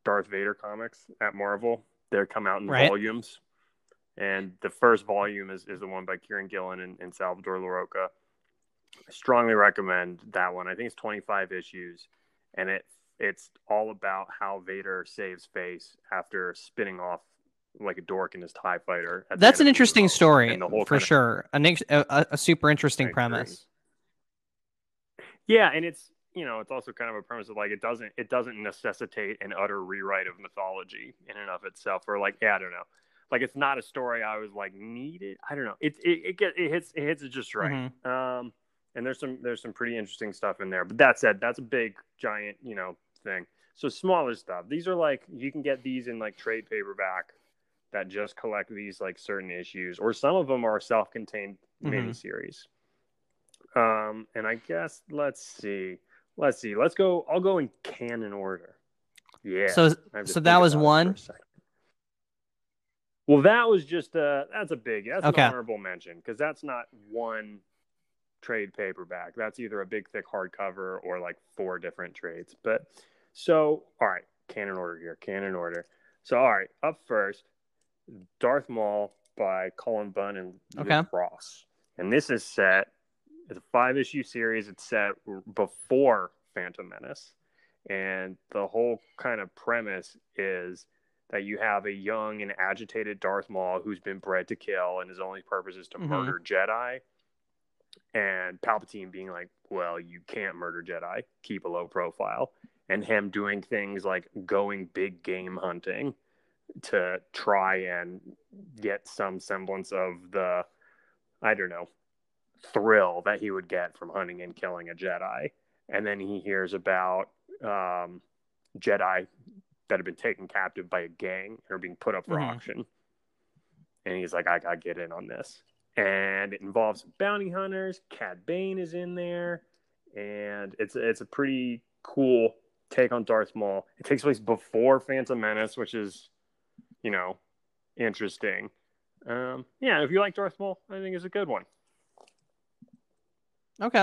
Darth Vader comics at Marvel. They come out in right. volumes. And the first volume is, is the one by Kieran Gillen and, and Salvador Larocca. I strongly recommend that one. I think it's twenty-five issues, and it It's all about how Vader saves face after spinning off like a dork in his TIE fighter. That's an interesting story, for sure. A, a, a super interesting premise. Yeah, and it's you know it's also kind of a premise of like it doesn't it doesn't necessitate an utter rewrite of mythology in and of itself, or like yeah I don't know, like it's not a story I was like needed. I don't know. It it it, get, it hits it hits it just right. Mm-hmm. Um, and there's some there's some pretty interesting stuff in there. But that said, that's a big giant you know. thing. So smaller stuff, these are like you can get these in like trade paperback that just collect these like certain issues, or some of them are self-contained mm-hmm. miniseries. Um, and I guess let's see, let's see, let's go. I'll go in canon order. Yeah. So, so that was one. Well, that was just a, that's a big, that's okay. an honorable mention, because that's not one trade paperback. That's either a big, thick hardcover or like four different trades. But so, all right, canon order here, canon order. So, all right, up first, Darth Maul by Cullen Bunn and okay. Luke Ross. And this is set, it's a five-issue series. It's set before Phantom Menace. And the whole kind of premise is that you have a young and agitated Darth Maul who's been bred to kill, and his only purpose is to mm-hmm. murder Jedi. And Palpatine being like, well, you can't murder Jedi. Keep a low profile. And him doing things like going big game hunting to try and get some semblance of the, I don't know, thrill that he would get from hunting and killing a Jedi. And then he hears about um, Jedi that have been taken captive by a gang or being put up for mm-hmm. auction. And he's like, I gotta get in on this. And it involves bounty hunters. Cad Bane is in there. And it's it's a pretty cool take on Darth Maul. It takes place before Phantom Menace, which is, you know, interesting. Um, yeah, if you like Darth Maul, I think it's a good one. Okay.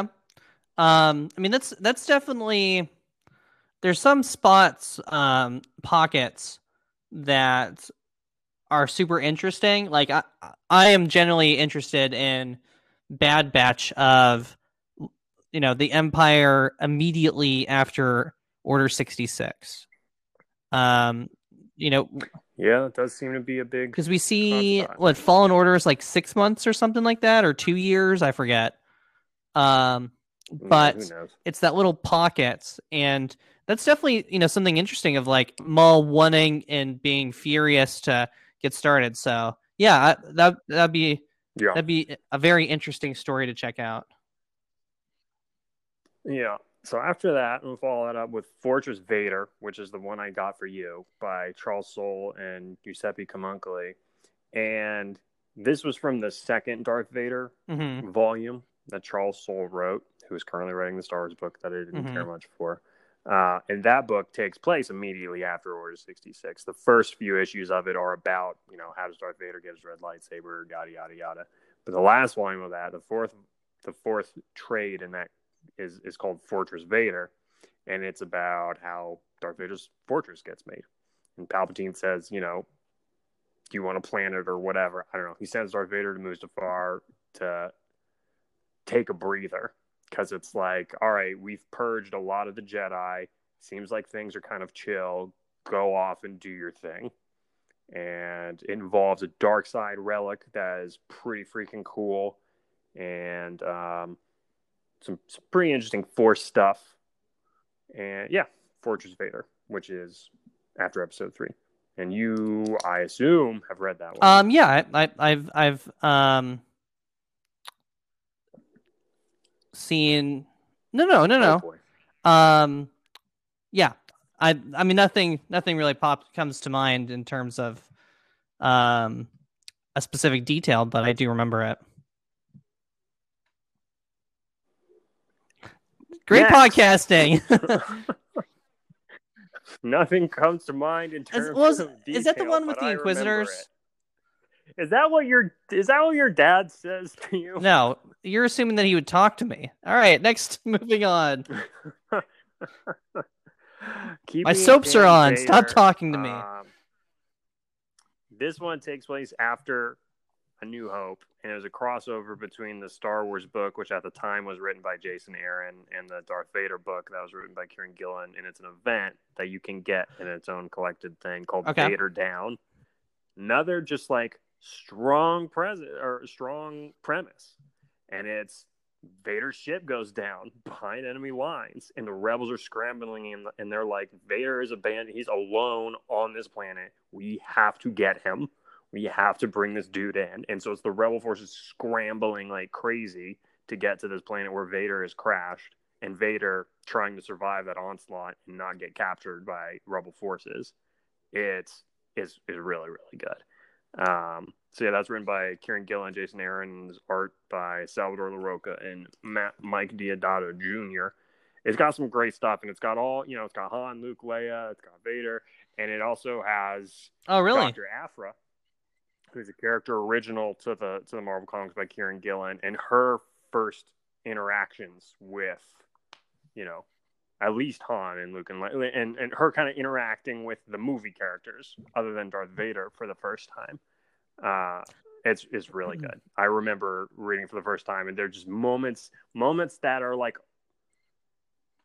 Um, I mean, that's that's definitely... There's some spots, um, pockets that are super interesting. Like I, I am generally interested in Bad Batch of, you know, the Empire immediately after Order sixty-six. Um, you know, yeah, it does seem to be a big, because we see concept. What Fallen Order is like six months or something like that, or two years, I forget. Um, but mm, it's that little pockets, and that's definitely, you know, something interesting of like Maul wanting and being furious to get started. So yeah, that that'd be yeah. that'd be a very interesting story to check out. Yeah. So after that, we'll follow that up with Fortress Vader, which is the one I got for you by Charles Soule and Giuseppe Camuncoli, and this was from the second Darth Vader mm-hmm. volume that Charles Soule wrote, who is currently writing the Star Wars book that I didn't mm-hmm. care much for. Uh, and that book takes place immediately after Order sixty-six. The first few issues of it are about, you know, how does Darth Vader get his red lightsaber, yada, yada, yada. But the last volume of that, the fourth the fourth trade in that is, is called Fortress Vader. And it's about how Darth Vader's fortress gets made. And Palpatine says, you know, do you want a planet or whatever? I don't know. He sends Darth Vader to Mustafar to take a breather, because it's like, all right, we've purged a lot of the Jedi. Seems like things are kind of chill. Go off and do your thing. And it involves a dark side relic that is pretty freaking cool. And um, some, some pretty interesting Force stuff. And yeah, Fortress Vader, which is after episode three. And you, I assume, have read that one. Um, yeah, I, I, I've... I've um... seen no no no no oh, um yeah I I mean nothing nothing really pop comes to mind in terms of um a specific detail, but I do remember it. Great. Next. Podcasting. Nothing comes to mind in terms well, is, of detail, is that the one with the Inquisitors? Is that what your is that what your dad says to you? No, you're assuming that he would talk to me. All right, next, moving on. My soaps are on. Vader. Stop talking to me. Um, this one takes place after A New Hope, and it was a crossover between the Star Wars book, which at the time was written by Jason Aaron, and the Darth Vader book that was written by Kieran Gillen, and it's an event that you can get in its own collected thing called okay. Vader Down. Another just like strong present or strong premise, and it's Vader's ship goes down behind enemy lines, and the rebels are scrambling in, and they're like, Vader is abandoned, he's alone on this planet, we have to get him, we have to bring this dude in. And so it's the rebel forces scrambling like crazy to get to this planet where Vader is crashed, and Vader trying to survive that onslaught and not get captured by rebel forces. It's is is really really good. Um, so yeah, that's written by Kieran Gillen, Jason Aaron's art by Salvador Larocca and Matt, Mike Deodato Junior It's got some great stuff, and it's got all, you know, it's got Han, Luke, Leia, it's got Vader, and it also has oh, really? Doctor Aphra, who's a character original to the to the Marvel Comics by Kieran Gillen, and her first interactions with, you know, at least Han and Luke and Le- and, and her kind of interacting with the movie characters other than Darth Vader for the first time. Uh, it's it's really good. I remember reading for the first time, and they're just moments moments that are like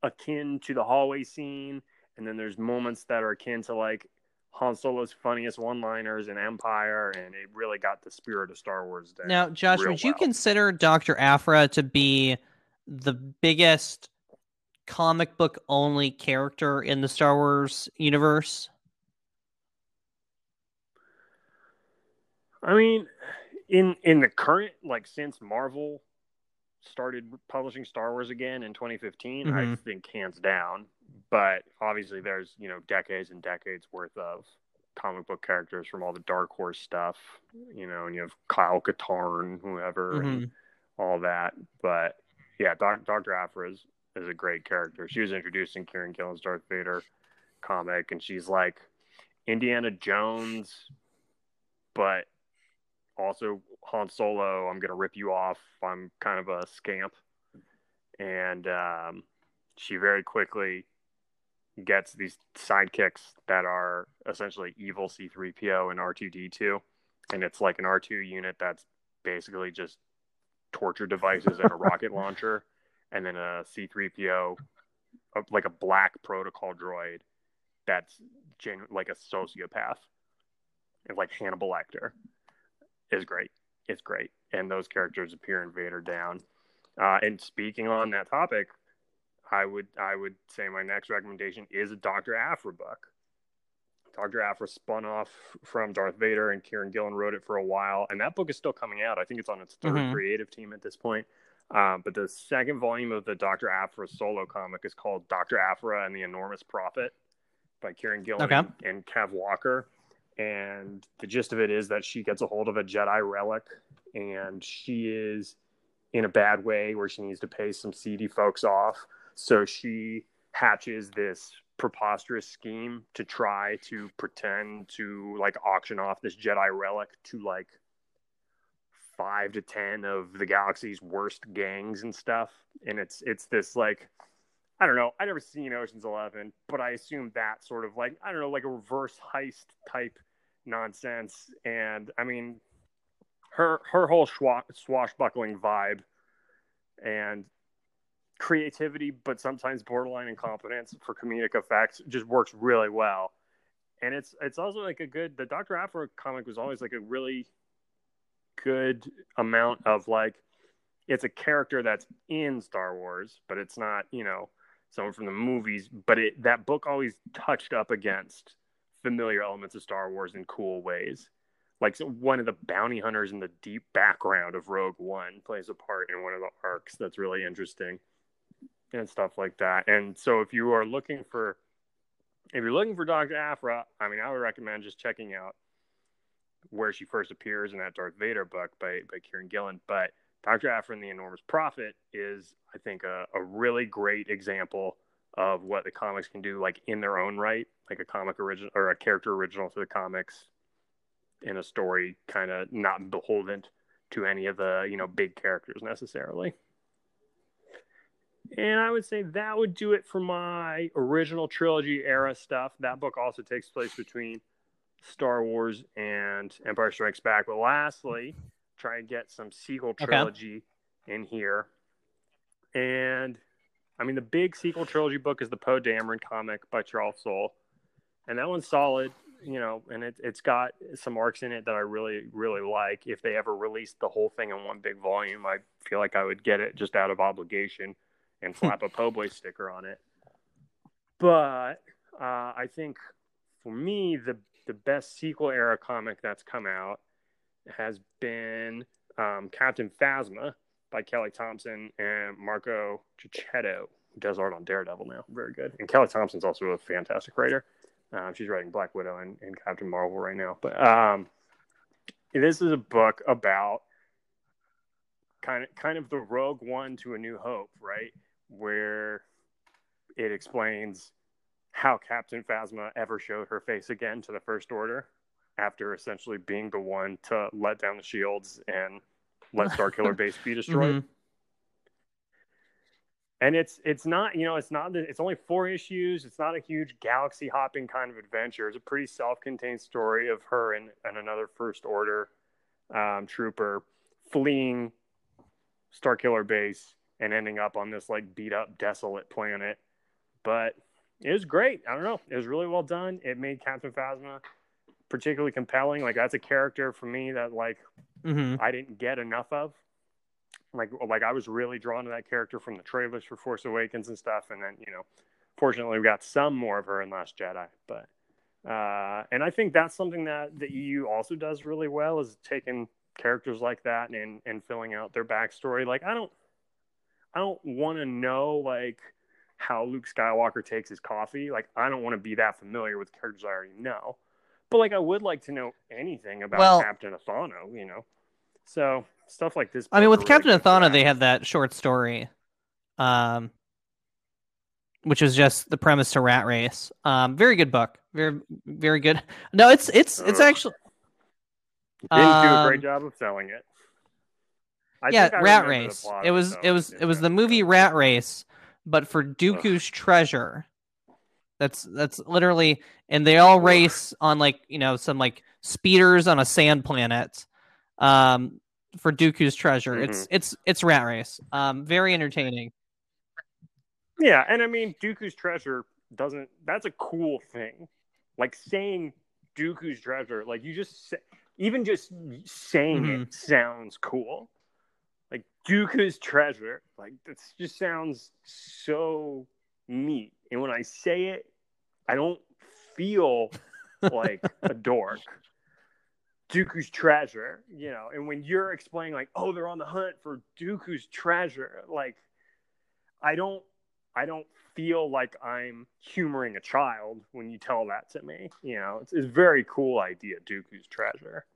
akin to the hallway scene, and then there's moments that are akin to like Han Solo's funniest one-liners in Empire, and it really got the spirit of Star Wars down. Now, Josh, would well. you consider Doctor Aphra to be the biggest comic book-only character in the Star Wars universe? I mean, in in the current, like, since Marvel started publishing Star Wars again in twenty fifteen, mm-hmm. I think hands down. But obviously there's, you know, decades and decades worth of comic book characters from all the Dark Horse stuff, you know, and you have Kyle Katarn, whoever, mm-hmm. and all that. But yeah, doc, Doctor Aphra is, is a great character. She was introduced in Kieran Gillen's Darth Vader comic, and she's like Indiana Jones, but also Han Solo, I'm going to rip you off. I'm kind of a scamp. And um, she very quickly gets these sidekicks that are essentially evil C three P O and R two D two, and it's like an R two unit that's basically just torture devices and a rocket launcher, and then a C three P O, a, like a black protocol droid that's genu- like a sociopath, and like Hannibal Lecter is great. It's great, and those characters appear in Vader Down. Uh, and speaking on that topic, I would I would say my next recommendation is a Doctor Aphra book. Doctor Aphra spun off from Darth Vader, and Kieran Gillen wrote it for a while, and that book is still coming out. I think it's on its third mm-hmm. creative team at this point. Uh, but the second volume of the Doctor Aphra solo comic is called Doctor Aphra and the Enormous Prophet by Kieran Gillen okay. and, and Kev Walker. And the gist of it is that she gets a hold of a Jedi relic, and she is in a bad way where she needs to pay some seedy folks off. So she hatches this preposterous scheme to try to pretend to like auction off this Jedi relic to like five to ten of the galaxy's worst gangs and stuff. And it's it's this like, I don't know, I never seen Ocean's Eleven, but I assume that sort of like, I don't know, like a reverse heist type nonsense. And I mean, her her whole swash, swashbuckling vibe and creativity, but sometimes borderline incompetence for comedic effects, just works really well. And it's it's also like a good, the Doctor Aphra comic was always like a really good amount of like, it's a character that's in Star Wars, but it's not, you know, someone from the movies, but it, that book always touched up against familiar elements of Star Wars in cool ways. Like one of the bounty hunters in the deep background of Rogue One plays a part in one of the arcs that's really interesting, and stuff like that. And so if you are looking for, if you're looking for Doctor Aphra, I mean, I would recommend just checking out where she first appears in that Darth Vader book by, by Kieran Gillen. But Doctor Aphra and the Enormous Prophet is, I think, a, a really great example of what the comics can do, like in their own right, like a comic original or a character original to the comics in a story, kind of not beholden to any of the, you know, big characters necessarily. And I would say that would do it for my original trilogy era stuff. That book also takes place between Star Wars and Empire Strikes Back. But lastly, try and get some sequel trilogy okay. in here. And, I mean, the big sequel trilogy book is the Poe Dameron comic by Charles Soule. And that one's solid, you know, and it, it's got some arcs in it that I really, really like. If they ever released the whole thing in one big volume, I feel like I would get it just out of obligation and slap a Po' Boy sticker on it. But uh, I think, for me, the, the best sequel-era comic that's come out has been um, Captain Phasma by Kelly Thompson and Marco Cicchetto, who does art on Daredevil now. Very good. And Kelly Thompson's also a fantastic writer. Uh, she's writing Black Widow and, and Captain Marvel right now. But um, this is a book about kind of kind of the Rogue One to A New Hope, right? Where it explains how Captain Phasma ever showed her face again to the First Order after essentially being the one to let down the shields and let Starkiller Base be destroyed. Mm-hmm. And it's it's not, you know, it's not, it's only four issues. It's not a huge galaxy hopping kind of adventure. It's a pretty self-contained story of her and, and another First Order um, trooper fleeing Starkiller Base and ending up on this like beat up, desolate planet. But it was great. I don't know. It was really well done. It made Captain Phasma particularly compelling. Like, that's a character for me that like mm-hmm. I didn't get enough of. Like, like I was really drawn to that character from the trailers for Force Awakens and stuff. And then, you know, fortunately we got some more of her in Last Jedi. But, uh, and I think that's something that the E U also does really well, is taking characters like that and, and filling out their backstory. Like, I don't, I don't want to know like how Luke Skywalker takes his coffee. Like, I don't want to be that familiar with characters I already know, but like, I would like to know anything about well, Captain Othano, you know? So stuff like this. I mean, with Captain Othano, they had that short story, um, which was just the premise to Rat Race. Um, very good book. Very, very good. No, it's it's it's Ugh. actually. Didn't um, do a great job of selling it. I yeah, think I Rat Race. It was it was it was the movie Rat Race, but for Dooku's treasure. That's that's literally, and they all race on like you know some like speeders on a sand planet. Um, for Dooku's treasure, mm-hmm. it's it's it's Rat Race. Um, very entertaining. Yeah, and I mean, Dooku's treasure doesn't. That's a cool thing. Like saying Dooku's treasure, like you just say, even just saying mm-hmm. it sounds cool. Like Dooku's treasure, like it just sounds so neat. And when I say it, I don't feel like a dork. Dooku's treasure, you know, and when you're explaining like, oh, they're on the hunt for Dooku's treasure, like, I don't, I don't feel like I'm humoring a child when you tell that to me. You know, it's, it's a very cool idea, Dooku's treasure,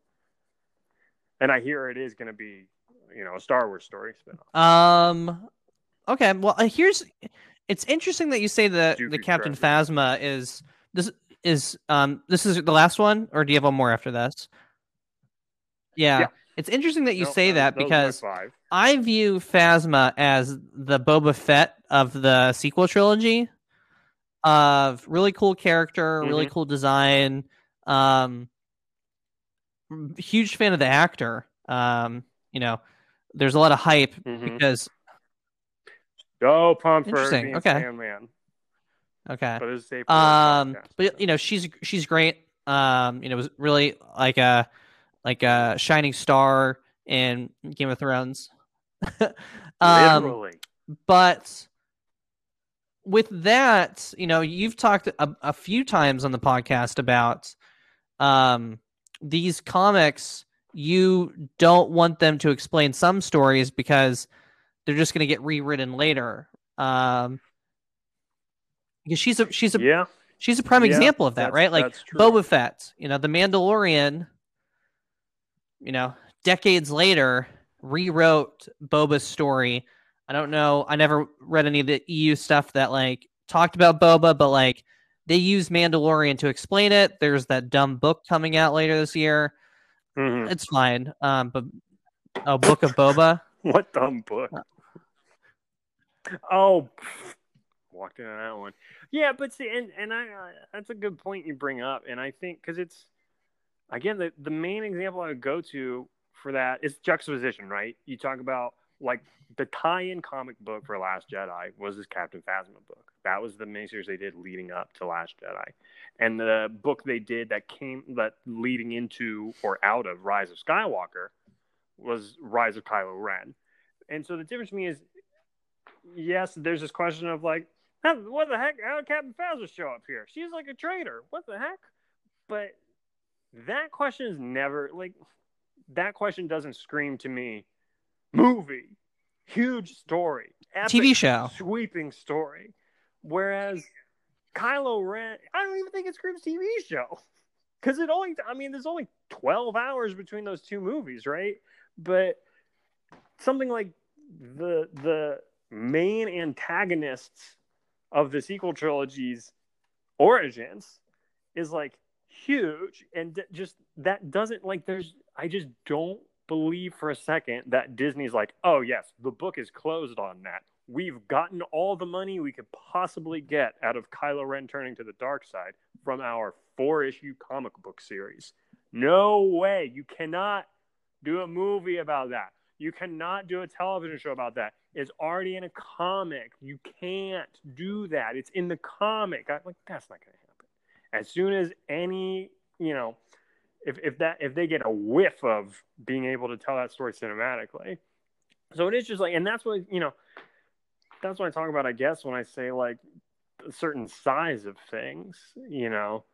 and I hear it is going to be, you know, a Star Wars story spinoff. Um, okay, well, uh, here's, it's interesting that you say that Dooku's the Captain treasure. Phasma is this is um this is the last one, or do you have one more after this? Yeah. yeah, it's interesting that you nope, say that, that because I view Phasma as the Boba Fett of the sequel trilogy, of really cool character, mm-hmm. really cool design. Um, huge fan of the actor. Um, you know, there's a lot of hype mm-hmm. because. Oh, pumped for being okay. Sandman. Okay. But it's safe um, podcast, but so. you know, she's she's great. Um, you know, it was really like a. Like a shining star in Game of Thrones. um, Literally. But with that, you know, you've talked a, a few times on the podcast about um, these comics. You don't want them to explain some stories because they're just going to get rewritten later. Um, she's a she's a yeah. she's a prime yeah, example of that, right? Like Boba Fett, you know, The Mandalorian. You know, decades later, rewrote Boba's story. I don't know. I never read any of the E U stuff that like talked about Boba, but like they use Mandalorian to explain it. There's that dumb book coming out later this year. Mm-hmm. It's fine. Um, but a book of Boba. What dumb book? Oh, walked into that one. Yeah, but see, and and I uh, that's a good point you bring up, and I think because it's. Again, the, the main example I would go to for that is juxtaposition, right? You talk about, like, the tie-in comic book for Last Jedi was this Captain Phasma book. That was the miniseries they did leading up to Last Jedi. And the book they did that came that leading into or out of Rise of Skywalker was Rise of Kylo Ren. And so the difference to me is, yes, there's this question of, like, what the heck? How did Captain Phasma show up here? She's like a traitor. What the heck? But... that question is never like that question doesn't scream to me movie, huge story, epic, T V show, sweeping story. Whereas Kylo Ren, I don't even think it screams T V show because it only, I mean, there's only twelve hours between those two movies, right? But something like the the main antagonists of the sequel trilogy's origins is like huge, and just that doesn't like there's I just don't believe for a second that Disney's like, oh yes, the book is closed on that. We've gotten all the money we could possibly get out of Kylo Ren turning to the dark side from our four-issue comic book series. No way. You cannot do a movie about that. You cannot do a television show about that. It's already in a comic. You can't do that. It's in the comic. I'm like, that's not going to happen. As soon as any, you know, if if that if they get a whiff of being able to tell that story cinematically. So it is just like, and that's what, you know, that's what I talk about, I guess, when I say like a certain size of things, you know,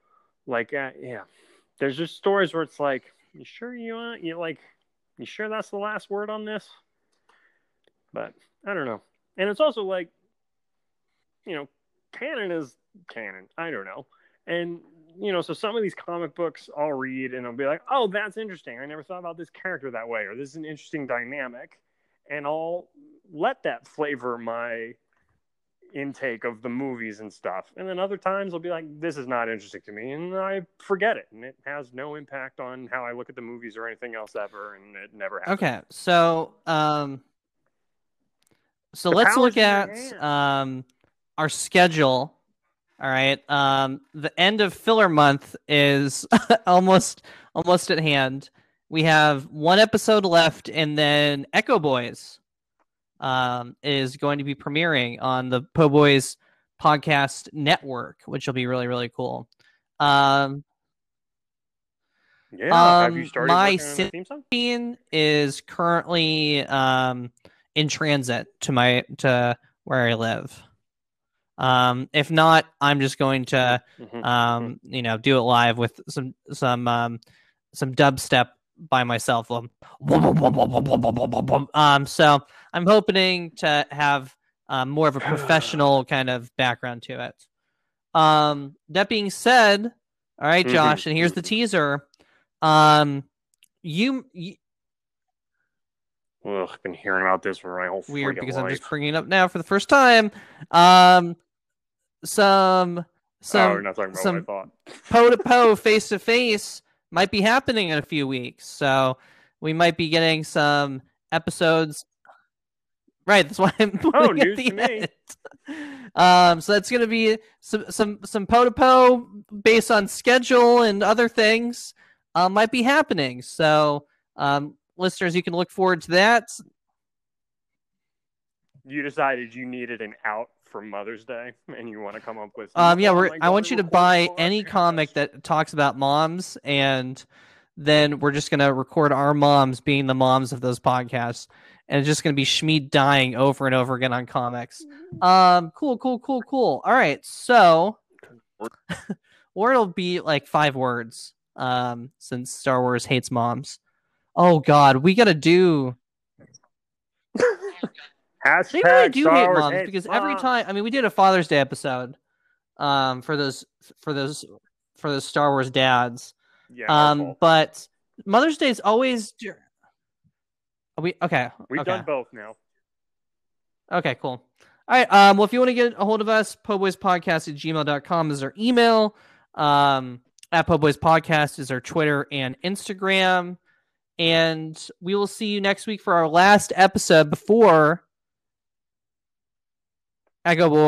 like, uh, yeah, there's just stories where it's like, you sure you want, you like, you sure that's the last word on this? But I don't know. And it's also like, you know, canon is canon. I don't know. And, you know, so some of these comic books I'll read and I'll be like, oh, that's interesting. I never thought about this character that way, or this is an interesting dynamic. And I'll let that flavor my intake of the movies and stuff. And then other times I'll be like, this is not interesting to me. And I forget it. And it has no impact on how I look at the movies or anything else ever. And it never happens. Okay. So, um, so the let's look at um, our schedule. All right. Um, the end of filler month is almost, almost at hand. We have one episode left, and then Echo Boys um, is going to be premiering on the Po Boys podcast network, which will be really, really cool. Um, yeah, um, have you started my working on the theme song? Scene is currently um, in transit to my to where I live. Um, if not, I'm just going to mm-hmm. um, you know do it live with some some um, some dubstep by myself. Um, so I'm hoping to have um, more of a professional kind of background to it. Um, that being said, all right, Josh, mm-hmm. and here's the teaser. Um, you, you Ugh, I've been hearing about this for my whole weird because life. I'm just bringing it up now for the first time. Um, some some oh, we're not talking about some what I thought. Poe to Poe, face to face. Might be happening in a few weeks, so we might be getting some episodes. Right, that's why I'm oh, news at the to end. Me. Um, so that's going to be some some some Poe to Poe based on schedule and other things uh, might be happening. So, um, listeners, you can look forward to that. You decided you needed an out for Mother's Day, and you want to come up with um yeah we're, like, I want you to buy any comic that talks about moms, and then we're just going to record our moms being the moms of those podcasts, and it's just going to be Shmi dying over and over again on comics. um cool cool cool cool all right, so or it'll be like five words um since Star Wars hates moms. Oh god, we gotta do Hashtag they really do Star hate Wars moms, because moms. Every time, I mean, we did a Father's Day episode um, for those for those for those Star Wars dads. Yeah, um, but Mother's Day is always. Are we okay? We've okay. done both now. Okay, cool. All right. Um, well, if you want to get a hold of us, po boys podcast at gmail dot com is our email. Um, at po boys podcast is our Twitter and Instagram, and we will see you next week for our last episode before. Echo Boy.